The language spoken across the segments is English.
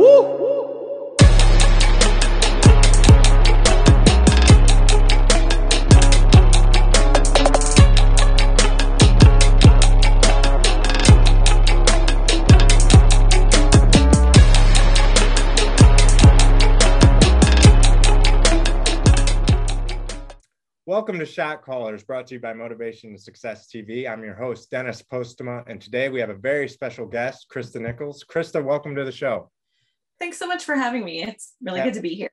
Woo! Welcome to Shot Callers, brought to you by Motivation and Success TV. I'm your host, Dennis Postema, and today we have a very special guest, Christa Nichols. Christa, welcome to the show. Thanks so much for having me. It's really good to be here.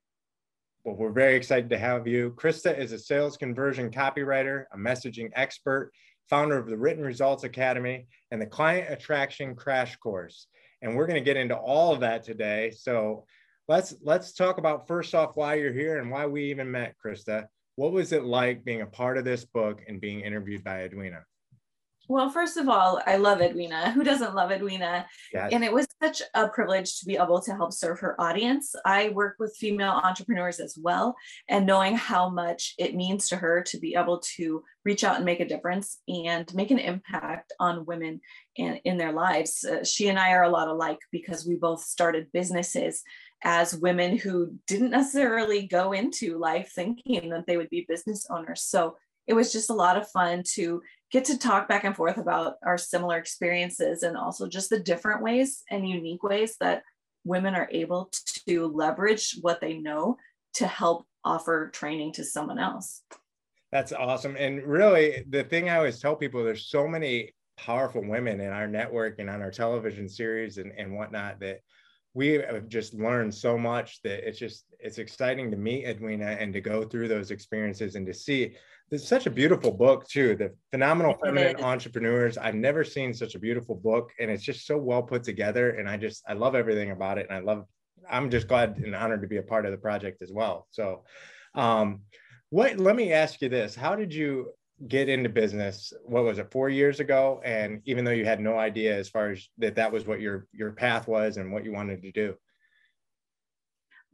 Well, we're very excited to have you. Christa is a sales conversion copywriter, a messaging expert, founder of the Written Results Academy, and the Client Attraction Crash Course. And we're going to get into all of that today. So let's talk about, first off, why you're here and why we even met, Christa. What was it like being a part of this book and being interviewed by Edwina? Well, first of all, I love Edwina. Who doesn't love Edwina? Yes. And it was such a privilege to be able to help serve her audience. I work with female entrepreneurs as well, and knowing how much it means to her to be able to reach out and make a difference and make an impact on women and in their lives. She and I are a lot alike because we both started businesses as women who didn't necessarily go into life thinking that they would be business owners. So it was just a lot of fun to get to talk back and forth about our similar experiences and also just the different ways and unique ways that women are able to leverage what they know to help offer training to someone else. That's awesome. And really, the thing I always tell people, there's so many powerful women in our network and on our television series and whatnot that we have just learned so much that it's exciting to meet Edwina and to go through those experiences and to see. It's such a beautiful book too, The Phenomenal Feminine Entrepreneurs. I've never seen such a beautiful book, and it's just so well put together. And I love everything about it. And I'm just glad and honored to be a part of the project as well. So let me ask you this. How did you get into business? What was it, 4 years ago? And even though you had no idea as far as that was what your path was and what you wanted to do.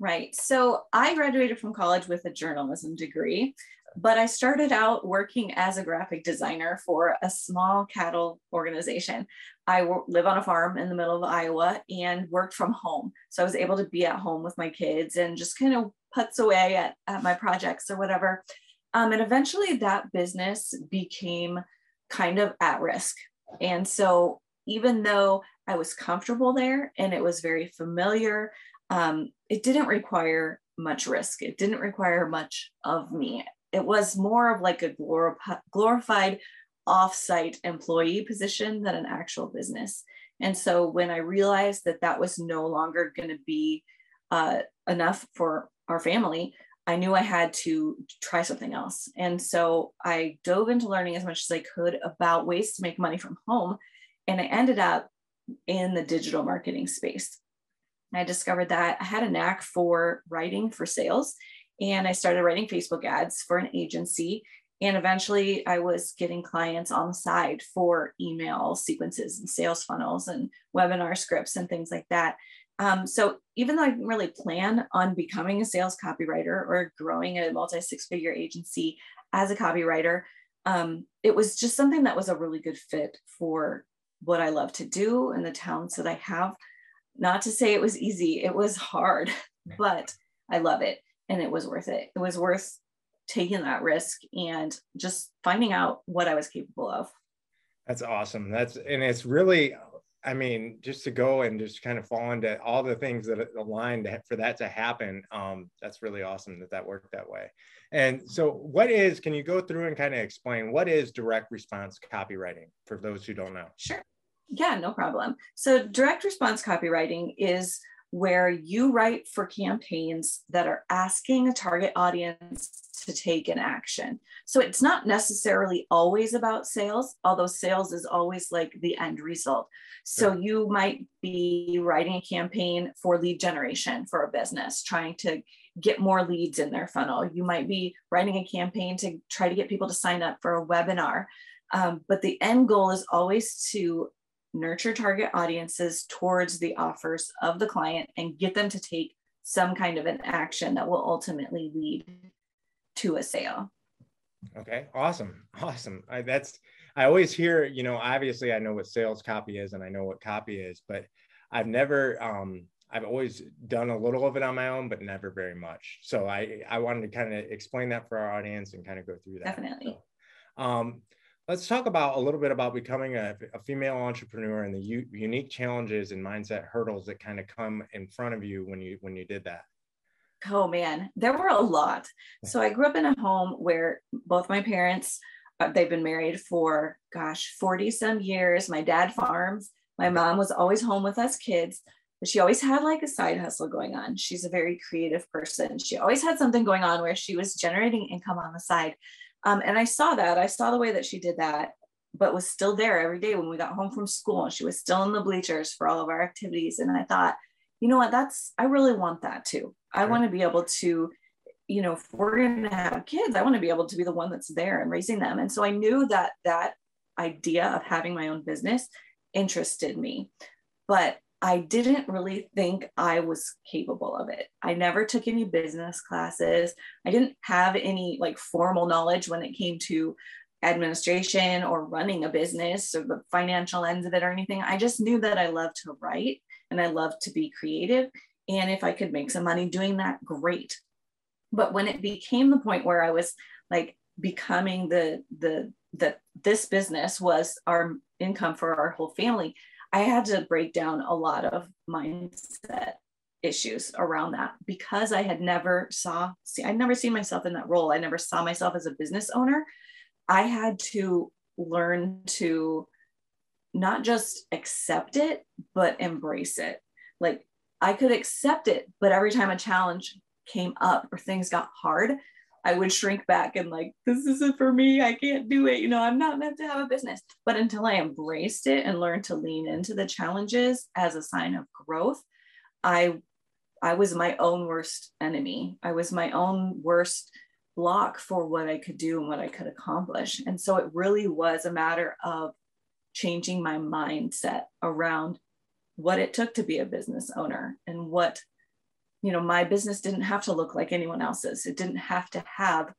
Right. So I graduated from college with a journalism degree, but I started out working as a graphic designer for a small cattle organization. I live on a farm in the middle of Iowa and worked from home. So I was able to be at home with my kids and just kind of putz away at my projects or whatever. And eventually that business became kind of at risk. And so even though I was comfortable there and it was very familiar, it didn't require much risk. It didn't require much of me. It was more of like a glorified offsite employee position than an actual business. And so when I realized that that was no longer going to be enough for our family, I knew I had to try something else. And so I dove into learning as much as I could about ways to make money from home. And I ended up in the digital marketing space. I discovered that I had a knack for writing for sales. And I started writing Facebook ads for an agency. And eventually I was getting clients on the side for email sequences and sales funnels and webinar scripts and things like that. So even though I didn't really plan on becoming a sales copywriter or growing a multi-six-figure agency as a copywriter, it was just something that was a really good fit for what I love to do and the talents that I have. Not to say it was easy, it was hard, but I love it. And it was worth it. It was worth taking that risk and just finding out what I was capable of. That's awesome. And it's really, I mean, just to go and just kind of fall into all the things that aligned for that to happen. That's really awesome that worked that way. And so can you go through and kind of explain what is direct response copywriting for those who don't know? Sure. Yeah, no problem. So direct response copywriting is where you write for campaigns that are asking a target audience to take an action. So it's not necessarily always about sales, although sales is always like the end result. So you might be writing a campaign for lead generation for a business, trying to get more leads in their funnel. You might be writing a campaign to try to get people to sign up for a webinar. But the end goal is always to nurture target audiences towards the offers of the client and get them to take some kind of an action that will ultimately lead to a sale. Okay. Awesome. Awesome. I always hear, obviously I know what sales copy is and I know what copy is, but I've never, I've always done a little of it on my own, but never very much. So I wanted to kind of explain that for our audience and kind of go through that. Definitely. So, let's talk about a little bit about becoming a female entrepreneur and the unique challenges and mindset hurdles that kind of come in front of you when you did that. Oh man, there were a lot. So I grew up in a home where both my parents, they've been married for, gosh, 40 some years. My dad farms. My mom was always home with us kids. She always had like a side hustle going on. She's a very creative person. She always had something going on where she was generating income on the side. And I saw that. I saw the way that she did that, but was still there every day when we got home from school. She was still in the bleachers for all of our activities. And I thought, you know what, I really want that too. I want to be able to, you know, if we're going to have kids, I want to be able to be the one that's there and raising them. And so I knew that that idea of having my own business interested me, but I didn't really think I was capable of it. I never took any business classes. I didn't have any like formal knowledge when it came to administration or running a business or the financial ends of it or anything. I just knew that I loved to write and I loved to be creative. And if I could make some money doing that, great. But when it became the point where I was like becoming this business was our income for our whole family, I had to break down a lot of mindset issues around that because I had never I'd never seen myself in that role. I never saw myself as a business owner. I had to learn to not just accept it, but embrace it. Like I could accept it, but every time a challenge came up or things got hard, I would shrink back and like, this isn't for me. I can't do it. You know, I'm not meant to have a business. But until I embraced it and learned to lean into the challenges as a sign of growth, I was my own worst enemy. I was my own worst block for what I could do and what I could accomplish. And so it really was a matter of changing my mindset around what it took to be a business owner and what, you know, my business didn't have to look like anyone else's. It didn't have to have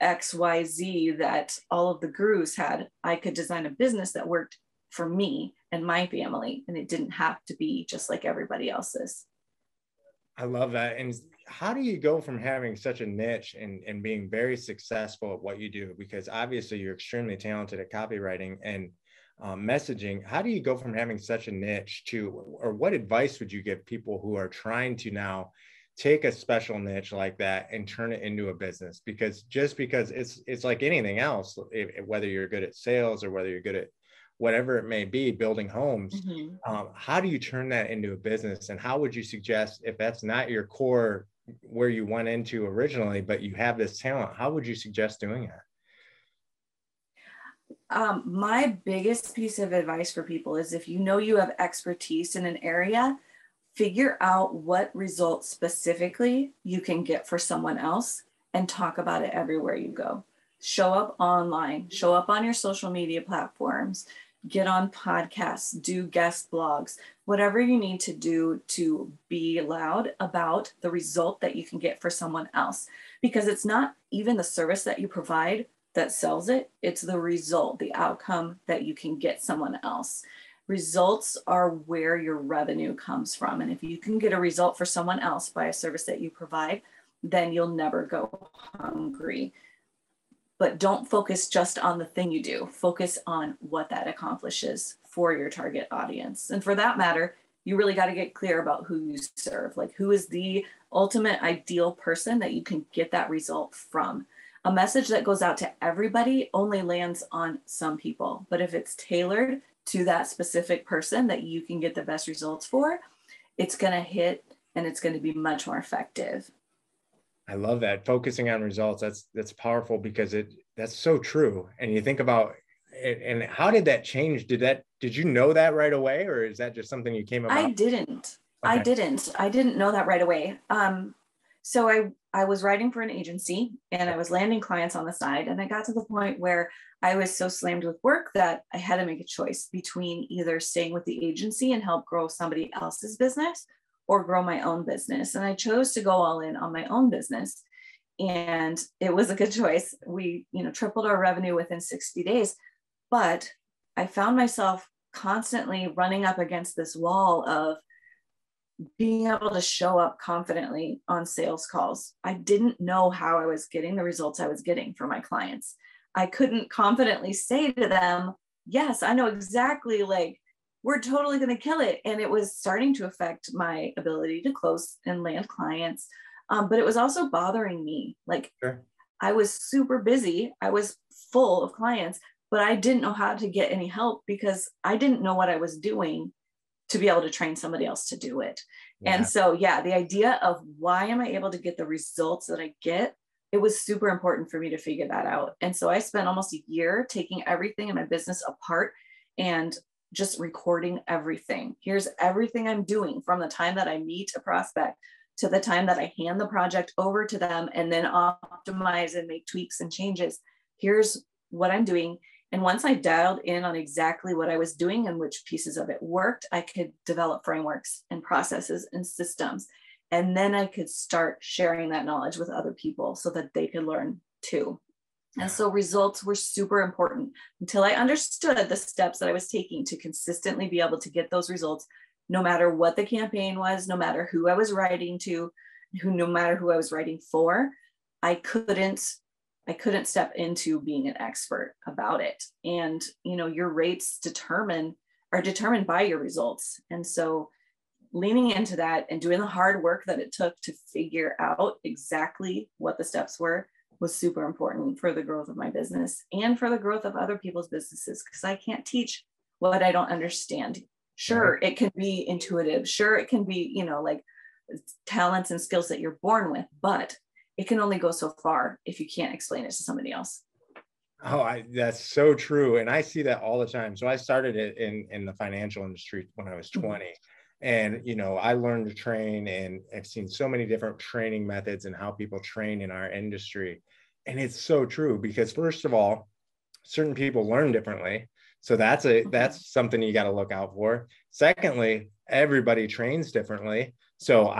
X, Y, Z that all of the gurus had. I could design a business that worked for me and my family, and it didn't have to be just like everybody else's. I love that. And how do you go from having such a niche and being very successful at what you do? Because obviously you're extremely talented at copywriting and messaging. How do you go from having such a niche to, or what advice would you give people who are trying to now take a special niche like that and turn it into a business? Because just because it's like anything else, whether you're good at sales or whether you're good at whatever it may be, building homes, how do you turn that into a business? And how would you suggest, if that's not your core where you went into originally, but you have this talent, how would you suggest doing it? My biggest piece of advice for people is if you know you have expertise in an area, figure out what results specifically you can get for someone else and talk about it everywhere you go. Show up online, show up on your social media platforms, get on podcasts, do guest blogs, whatever you need to do to be loud about the result that you can get for someone else, because it's not even the service that you provide that sells it. It's the result, the outcome that you can get someone else. Results are where your revenue comes from. And if you can get a result for someone else by a service that you provide, then you'll never go hungry. But don't focus just on the thing you do. Focus on what that accomplishes for your target audience. And for that matter, you really got to get clear about who you serve. Like, who is the ultimate ideal person that you can get that result from? A message that goes out to everybody only lands on some people, but if it's tailored to that specific person that you can get the best results for, it's going to hit and it's going to be much more effective. I love that. Focusing on results. That's powerful because that's so true. And you think about it, and how did that change? Did you know that right away? Or is that just something you came about? I didn't. Okay. I didn't know that right away. So I was writing for an agency and I was landing clients on the side, and I got to the point where I was so slammed with work that I had to make a choice between either staying with the agency and help grow somebody else's business or grow my own business. And I chose to go all in on my own business, and it was a good choice. We, you know, tripled our revenue within 60 days, but I found myself constantly running up against this wall of, being able to show up confidently on sales calls. I didn't know how I was getting the results I was getting for my clients. I couldn't confidently say to them, yes, I know exactly, like, we're totally going to kill it. And it was starting to affect my ability to close and land clients. But it was also bothering me. Like, sure, I was super busy. I was full of clients, but I didn't know how to get any help because I didn't know what I was doing to be able to train somebody else to do it. Yeah. And so, yeah, the idea of why am I able to get the results that I get, it was super important for me to figure that out. And so I spent almost a year taking everything in my business apart and just recording everything. Here's everything I'm doing from the time that I meet a prospect to the time that I hand the project over to them and then optimize and make tweaks and changes. Here's what I'm doing. And once I dialed in on exactly what I was doing and which pieces of it worked, I could develop frameworks and processes and systems. And then I could start sharing that knowledge with other people so that they could learn too. And so results were super important until I understood the steps that I was taking to consistently be able to get those results, no matter what the campaign was, no matter who I was writing to, no matter who I was writing for. I couldn't step into being an expert about it. And, you know, your rates are determined by your results. And so leaning into that and doing the hard work that it took to figure out exactly what the steps were was super important for the growth of my business and for the growth of other people's businesses, because I can't teach what I don't understand. Sure, it can be intuitive. Sure, it can be, you know, like talents and skills that you're born with, but it can only go so far if you can't explain it to somebody else. Oh, that's so true. And I see that all the time. So I started it in the financial industry when I was 20. And, you know, I learned to train, and I've seen so many different training methods and how people train in our industry. And it's so true because, first of all, certain people learn differently. So that's something you got to look out for. Secondly, everybody trains differently. So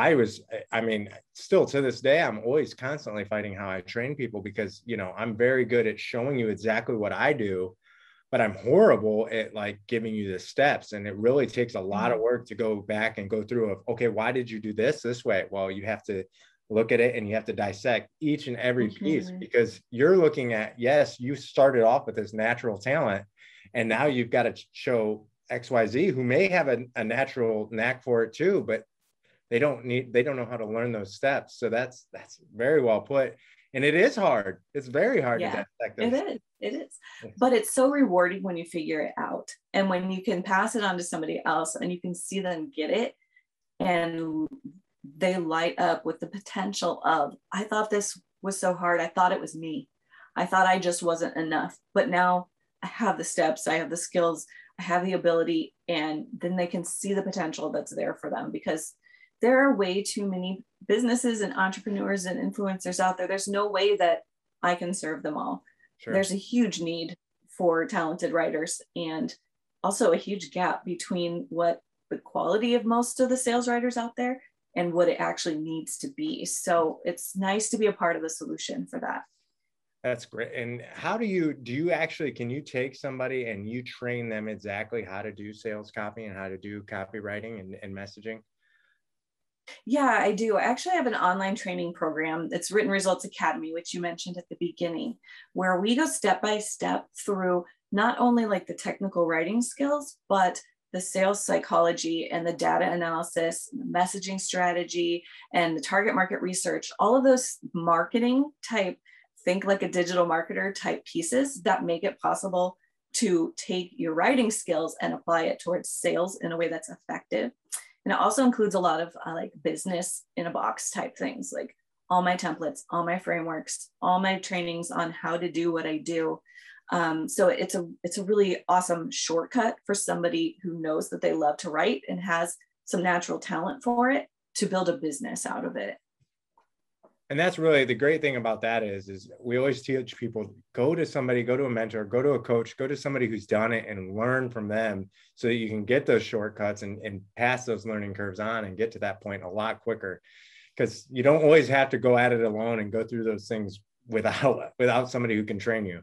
still to this day, I'm always constantly fighting how I train people because, you know, I'm very good at showing you exactly what I do, but I'm horrible at like giving you the steps. And it really takes a lot of work to go back and go through of, okay, why did you do this way? Well, you have to look at it and you have to dissect each and every piece because you're looking at, yes, you started off with this natural talent and now you've got to show XYZ who may have a natural knack for it too, but they don't know how to learn those steps. So that's very well put. And it is hard. It's very hard to dissect those. It is. But it's so rewarding when you figure it out and when you can pass it on to somebody else and you can see them get it and they light up with the potential of, I thought this was so hard. I thought it was me. I thought I just wasn't enough, but now I have the steps. I have the skills. I have the ability. And then they can see the potential that's there for them because there are way too many businesses and entrepreneurs and influencers out there. There's no way that I can serve them all. Sure. There's a huge need for talented writers and also a huge gap between what the quality of most of the sales writers out there and what it actually needs to be. So it's nice to be a part of the solution for that. That's great. And how can you take somebody and you train them exactly how to do sales copy and how to do copywriting and messaging? Yeah, I do. I actually have an online training program. It's Written Results Academy, which you mentioned at the beginning, where we go step by step through not only like the technical writing skills, but the sales psychology and the data analysis, and the messaging strategy, and the target market research, all of those marketing type, think like a digital marketer type pieces that make it possible to take your writing skills and apply it towards sales in a way that's effective. And it also includes a lot of like business in a box type things, like all my templates, all my frameworks, all my trainings on how to do what I do. So it's a really awesome shortcut for somebody who knows that they love to write and has some natural talent for it to build a business out of it. And that's really the great thing about that is we always teach people, go to somebody, go to a mentor, go to a coach, go to somebody who's done it and learn from them so that you can get those shortcuts and pass those learning curves on and get to that point a lot quicker. Because you don't always have to go at it alone and go through those things without somebody who can train you.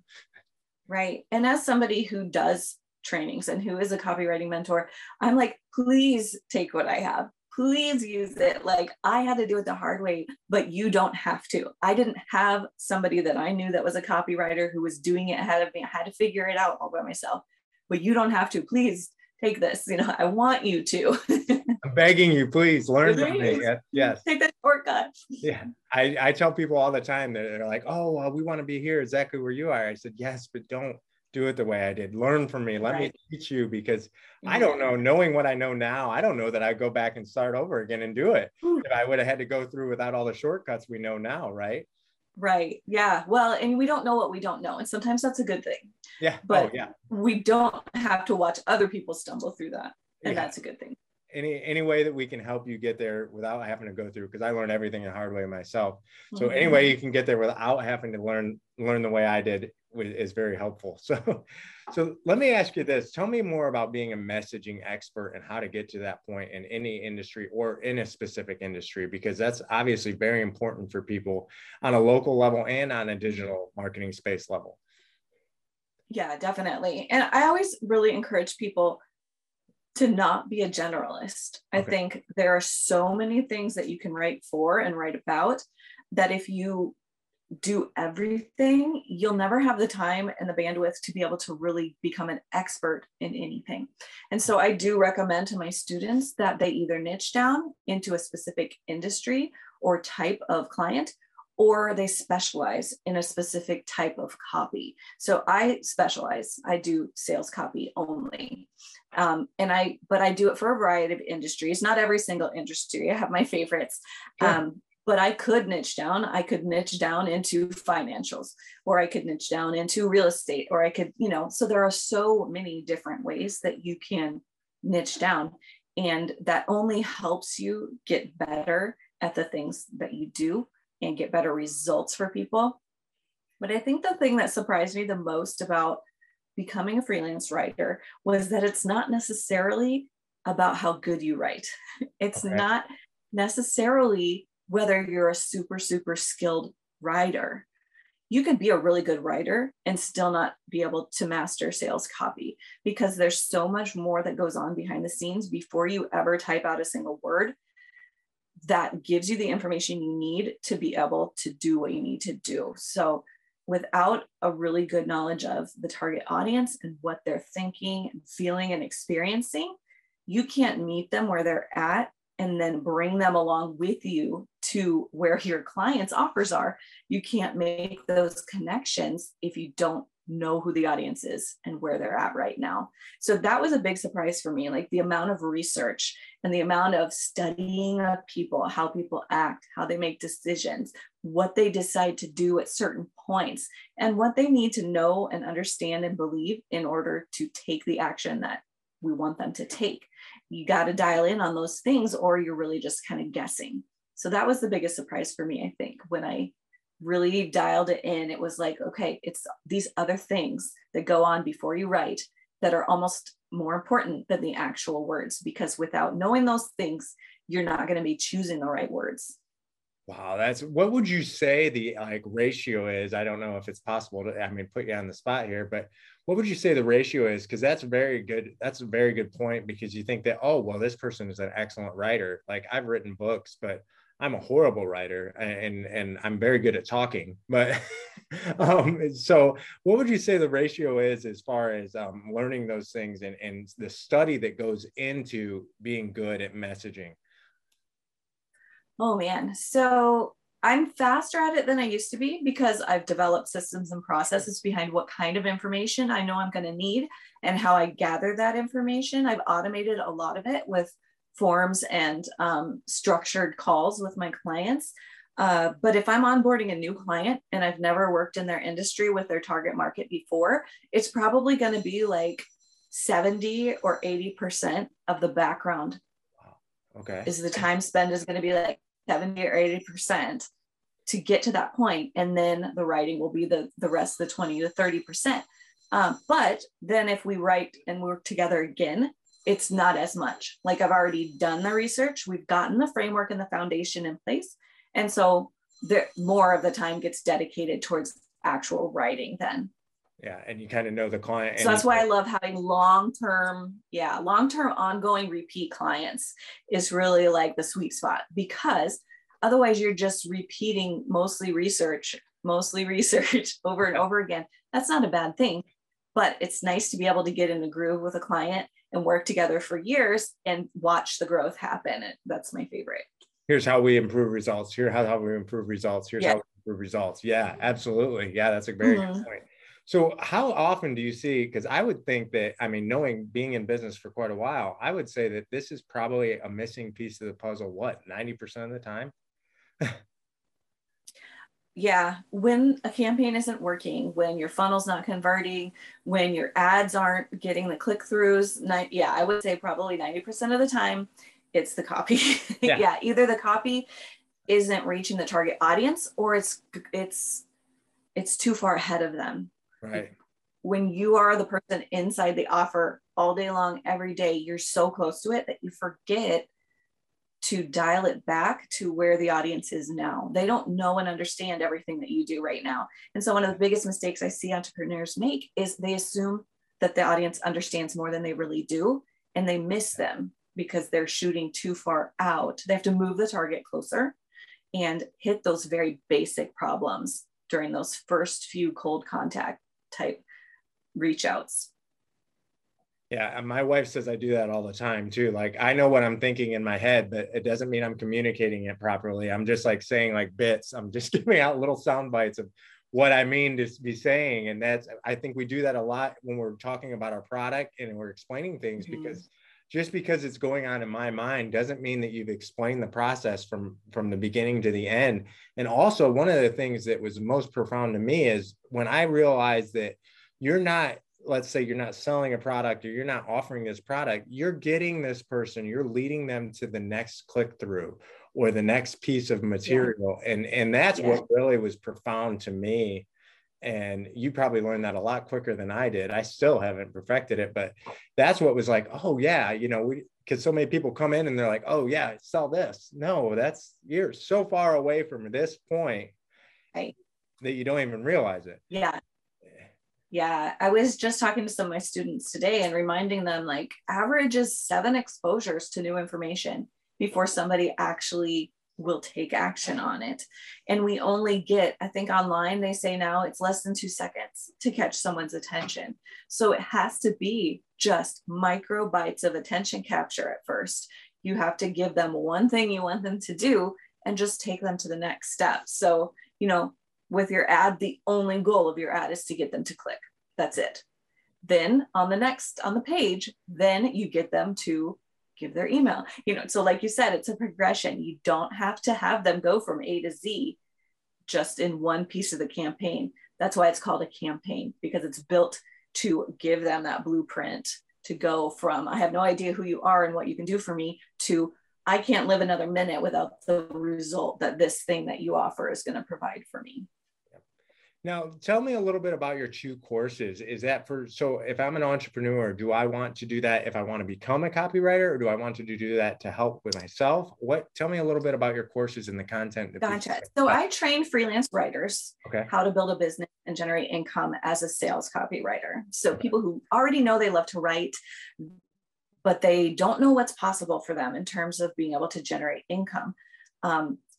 Right. And as somebody who does trainings and who is a copywriting mentor, I'm like, please take what I have. please use it. Like, I had to do it the hard way, but you don't have to. I didn't have somebody that I knew that was a copywriter who was doing it ahead of me. I had to figure it out all by myself, but you don't have to. Please take this. You know, I want you to. I'm begging you, please learn from me. Yes. Take that shortcut. Yeah. I tell people all the time that they're like, oh, well, we want to be here exactly where you are. I said, yes, but don't do it the way I did. Learn from me. Let me teach you, because I don't know, knowing what I know now, I don't know that I'd go back and start over again and do it. If I would have had to go through without all the shortcuts we know now, right? Right. Yeah. Well, and we don't know what we don't know. And sometimes that's a good thing. Yeah. But we don't have to watch other people stumble through that. And that's a good thing. Any way that we can help you get there without having to go through, because I learned everything the hard way myself. So any way you can get there without having to learn the way I did is very helpful. So let me ask you this. Tell me more about being a messaging expert and how to get to that point in any industry or in a specific industry, because that's obviously very important for people on a local level and on a digital marketing space level. Yeah, definitely. And I always really encourage people to not be a generalist. Okay. I think there are so many things that you can write for and write about that if you do everything, you'll never have the time and the bandwidth to be able to really become an expert in anything. And so I do recommend to my students that they either niche down into a specific industry or type of client, or they specialize in a specific type of copy. So I specialize, I do sales copy only. But I do it for a variety of industries, not every single industry. I have my favorites, but I could niche down. I could niche down into financials, or I could niche down into real estate, or I could, you know, so there are so many different ways that you can niche down, and that only helps you get better at the things that you do and get better results for people. But I think the thing that surprised me the most about becoming a freelance writer was that it's not necessarily about how good you write. It's not necessarily whether you're a super, super skilled writer. You can be a really good writer and still not be able to master sales copy, because there's so much more that goes on behind the scenes before you ever type out a single word that gives you the information you need to be able to do what you need to do. So without a really good knowledge of the target audience and what they're thinking and feeling and experiencing, you can't meet them where they're at and then bring them along with you to where your client's offers are. You can't make those connections if you don't know who the audience is and where they're at right now. So that was a big surprise for me, like the amount of research and the amount of studying of people, how people act, how they make decisions, what they decide to do at certain points, and what they need to know and understand and believe in order to take the action that we want them to take. You got to dial in on those things, or you're really just kind of guessing. So that was the biggest surprise for me, I think, when I really dialed it in. It was like, okay, it's these other things that go on before you write that are almost more important than the actual words, because without knowing those things, you're not going to be choosing the right words. Wow. What would you say the ratio is? I don't know if it's possible to, put you on the spot here, but what would you say the ratio is? Because that's very good. That's a very good point, because you think that, oh, well, this person is an excellent writer. Like, I've written books, but I'm a horrible writer, and I'm very good at talking, but so what would you say the ratio is as far as learning those things and the study that goes into being good at messaging? Oh man. So I'm faster at it than I used to be, because I've developed systems and processes behind what kind of information I know I'm going to need and how I gather that information. I've automated a lot of it with forms and structured calls with my clients. But if I'm onboarding a new client and I've never worked in their industry with their target market before, it's probably going to be like 70 or 80% of the background. Wow. Okay. Is the time spent is going to be like 70 or 80% to get to that point. And then the writing will be the rest of the 20 to 30%. But then if we write and work together again, it's not as much. Like, I've already done the research. We've gotten the framework and the foundation in place. And so more of the time gets dedicated towards actual writing then. Yeah. And you kind of know the client. So that's why I love having long-term, long-term ongoing repeat clients is really like the sweet spot, because otherwise you're just repeating mostly research over and over again. That's not a bad thing, but it's nice to be able to get in a groove with a client and work together for years and watch the growth happen. And that's my favorite. Here's how we improve results. Here's how we improve results. Yeah, absolutely. Yeah, that's a very good point. So how often do you see, because I would think that, I mean, knowing being in business for quite a while, I would say that this is probably a missing piece of the puzzle, what, 90% of the time? Yeah, when a campaign isn't working, when your funnel's not converting, when your ads aren't getting the click-throughs, I would say probably 90% of the time, it's the copy. Yeah. Yeah, either the copy isn't reaching the target audience or it's too far ahead of them. Right. When you are the person inside the offer all day long, every day, you're so close to it that you forget to dial it back to where the audience is now. They don't know and understand everything that you do right now. And so one of the biggest mistakes I see entrepreneurs make is they assume that the audience understands more than they really do, and they miss them because they're shooting too far out. They have to move the target closer and hit those very basic problems during those first few cold contact type reach outs. Yeah, my wife says I do that all the time too. Like, I know what I'm thinking in my head, but it doesn't mean I'm communicating it properly. I'm just like saying like bits. I'm just giving out little sound bites of what I mean to be saying. And that's, I think we do that a lot when we're talking about our product and we're explaining things, because just because it's going on in my mind doesn't mean that you've explained the process from the beginning to the end. And also, one of the things that was most profound to me is when I realized that you're not, let's say you're not selling a product or you're not offering this product, you're getting this person, you're leading them to the next click through or the next piece of material. Yeah. And that's what really was profound to me. And you probably learned that a lot quicker than I did. I still haven't perfected it, but that's what was like, oh yeah, you know, because so many people come in and they're like, oh yeah, sell this. No, that's, you're so far away from this point that you don't even realize it. Yeah. Yeah. I was just talking to some of my students today and reminding them, like, average is 7 exposures to new information before somebody actually will take action on it. And we only get, I think online, they say now it's less than 2 seconds to catch someone's attention. So it has to be just micro bites of attention capture at first. You have to give them one thing you want them to do and just take them to the next step. So, you know, with your ad, the only goal of your ad is to get them to click. That's it. Then on the page, then you get them to give their email, you know. So like you said, it's a progression. You don't have to have them go from A to Z just in one piece of the campaign. That's why it's called a campaign, because it's built to give them that blueprint to go from, I have no idea who you are and what you can do for me, to I can't live another minute without the result that this thing that you offer is going to provide for me. Now, tell me a little bit about your 2 courses. Is that for, so if I'm an entrepreneur, do I want to do that if I want to become a copywriter, or do I want to do that to help with myself? What, tell me a little bit about your courses and the content. Gotcha. So I train freelance writers how to build a business and generate income as a sales copywriter. So people who already know they love to write, but they don't know what's possible for them in terms of being able to generate income.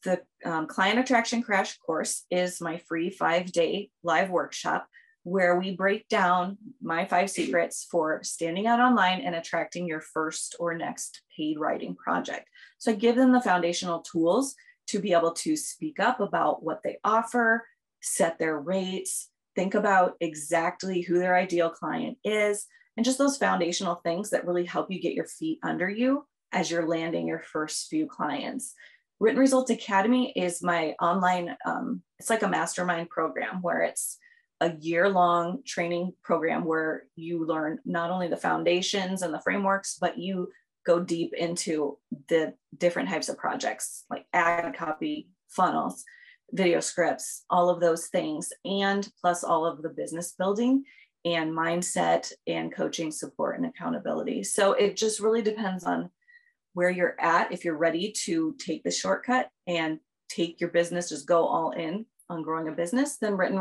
The Client Attraction Crash Course is my free 5-day live workshop where we break down my 5 secrets for standing out online and attracting your first or next paid writing project. So I give them the foundational tools to be able to speak up about what they offer, set their rates, think about exactly who their ideal client is, and just those foundational things that really help you get your feet under you as you're landing your first few clients. Written Results Academy is my online, it's like a mastermind program where it's a year-long training program where you learn not only the foundations and the frameworks, but you go deep into the different types of projects like ad copy, funnels, video scripts, all of those things, and plus all of the business building and mindset and coaching support and accountability. So it just really depends on where you're at, if you're ready to take the shortcut and take your business, just go all in on growing a business, then Written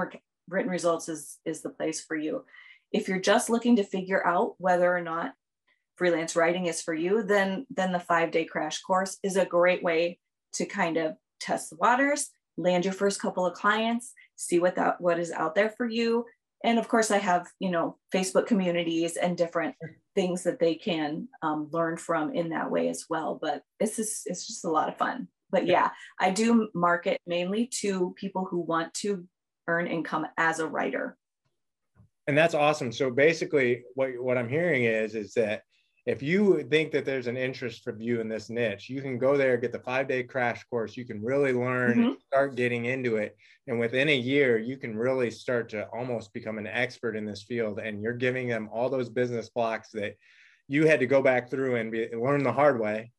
Written Results is the place for you. If you're just looking to figure out whether or not freelance writing is for you, then the 5-day crash course is a great way to kind of test the waters, land your first couple of clients, see what is out there for you. And of course I have, Facebook communities and different things that they can learn from in that way as well. But it's just a lot of fun. But yeah, I do market mainly to people who want to earn income as a writer. And that's awesome. So basically what I'm hearing is that if you think that there's an interest for you in this niche, you can go there, get the 5-day crash course. You can really learn, and start getting into it. And within a year, you can really start to almost become an expert in this field. And you're giving them all those business blocks that you had to go back through and learn the hard way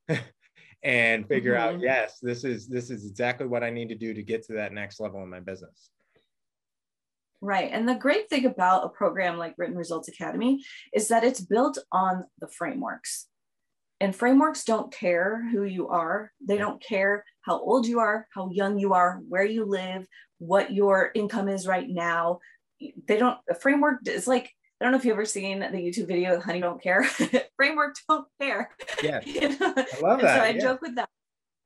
and figure out, yes, this is exactly what I need to do to get to that next level in my business. Right. And the great thing about a program like Written Results Academy is that it's built on the frameworks. And frameworks don't care who you are. They don't care how old you are, how young you are, where you live, what your income is right now. The framework is like, I don't know if you've ever seen the YouTube video, Honey Don't Care. Framework don't care. Yeah. I love that. So I joke with that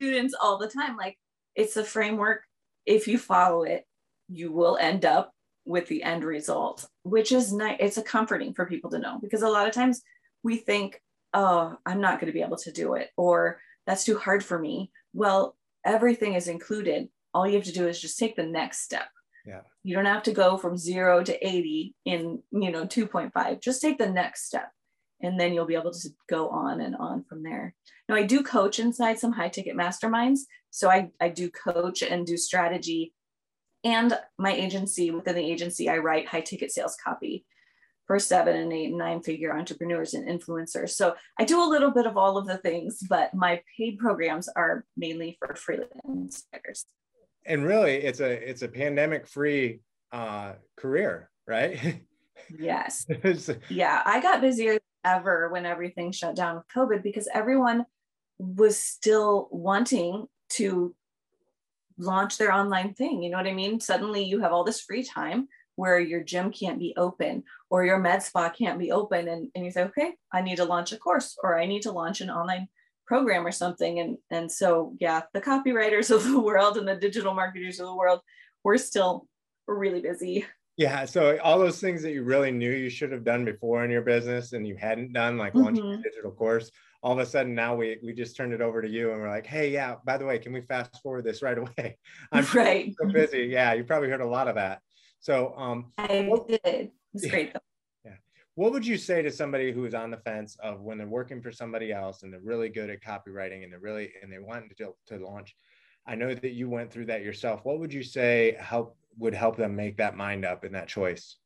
students all the time. Like, it's a framework. If you follow it, you will end up with the end result, which is nice. It's a comforting for people to know, because a lot of times we think, oh, I'm not going to be able to do it, or that's too hard for me. Well, everything is included. All you have to do is just take the next step. Yeah. You don't have to go from 0 to 80 in, 2.5, just take the next step. And then you'll be able to go on and on from there. Now, I do coach inside some high ticket masterminds. So I do coach and do strategy. And my agency, within the agency, I write high ticket sales copy for 7-, 8-, and 9-figure entrepreneurs and influencers. So I do a little bit of all of the things, but my paid programs are mainly for freelance writers. And really, it's a pandemic-free career, right? Yes. Yeah, I got busier than ever when everything shut down with COVID, because everyone was still wanting to launch their online thing. You know what I mean? Suddenly you have all this free time where your gym can't be open or your med spa can't be open. And you say, okay, I need to launch a course, or I need to launch an online program or something. And so, yeah, the copywriters of the world and the digital marketers of the world, we're still really busy. Yeah. So all those things that you really knew you should have done before in your business and you hadn't done, like launching a digital course, all of a sudden now we just turned it over to you and we're like, hey, yeah, by the way, can we fast forward this right away? I'm right. So busy. Yeah. You probably heard a lot of that. So I did. It's great though. Yeah. What would you say to somebody who is on the fence of when they're working for somebody else and they're really good at copywriting and they want to launch? I know that you went through that yourself. What would you say would help them make that mind up and that choice?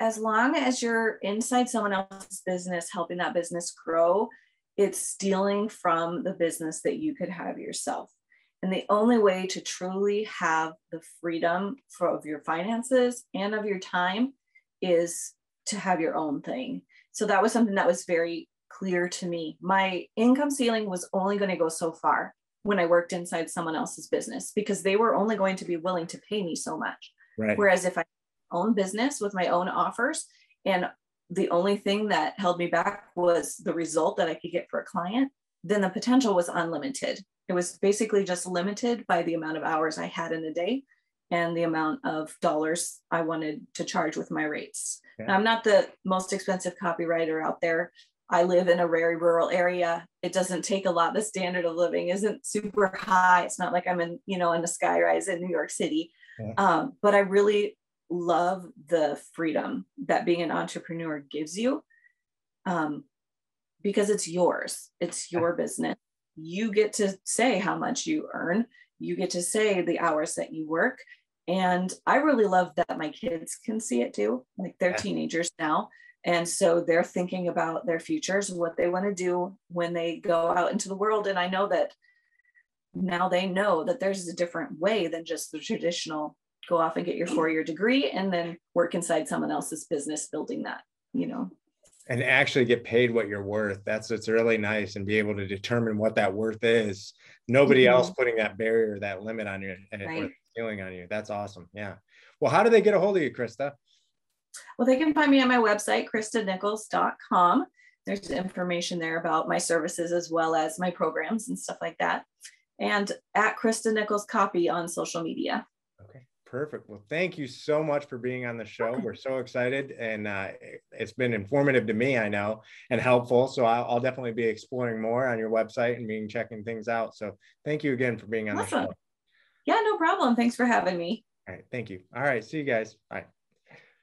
As long as you're inside someone else's business, helping that business grow, it's stealing from the business that you could have yourself. And the only way to truly have the freedom of your finances and of your time is to have your own thing. So that was something that was very clear to me. My income ceiling was only going to go so far when I worked inside someone else's business, because they were only going to be willing to pay me so much. Right. Whereas if I own business with my own offers, and the only thing that held me back was the result that I could get for a client, then the potential was unlimited. It was basically just limited by the amount of hours I had in a day and the amount of dollars I wanted to charge with my rates. Okay. Now, I'm not the most expensive copywriter out there. I live in a very rural area. It doesn't take a lot. The standard of living isn't super high. It's not like I'm in, in a sky rise in New York City. Okay. But I really love the freedom that being an entrepreneur gives you, because it's yours. It's your business. You get to say how much you earn. You get to say the hours that you work. And I really love that my kids can see it too. Like, they're teenagers now. And so they're thinking about their futures, what they want to do when they go out into the world. And I know that now they know that there's a different way than just the traditional go off and get your 4-year degree and then work inside someone else's business, building that, And actually get paid what you're worth. That's what's really nice, and be able to determine what that worth is. Nobody else putting that barrier, that limit on your head. Right. doing on you. That's awesome. Yeah. Well, how do they get a hold of you, Christa? Well, they can find me on my website, christanichols.com. There's information there about my services as well as my programs and stuff like that. And at Christa Nichols Copy on social media. Okay, perfect. Well, thank you so much for being on the show. We're so excited, and it's been informative to me, I know, and helpful. So I'll definitely be exploring more on your website and being checking things out. So thank you again for being on the show. Yeah, no problem. Thanks for having me. All right, thank you. All right, see you guys. Bye.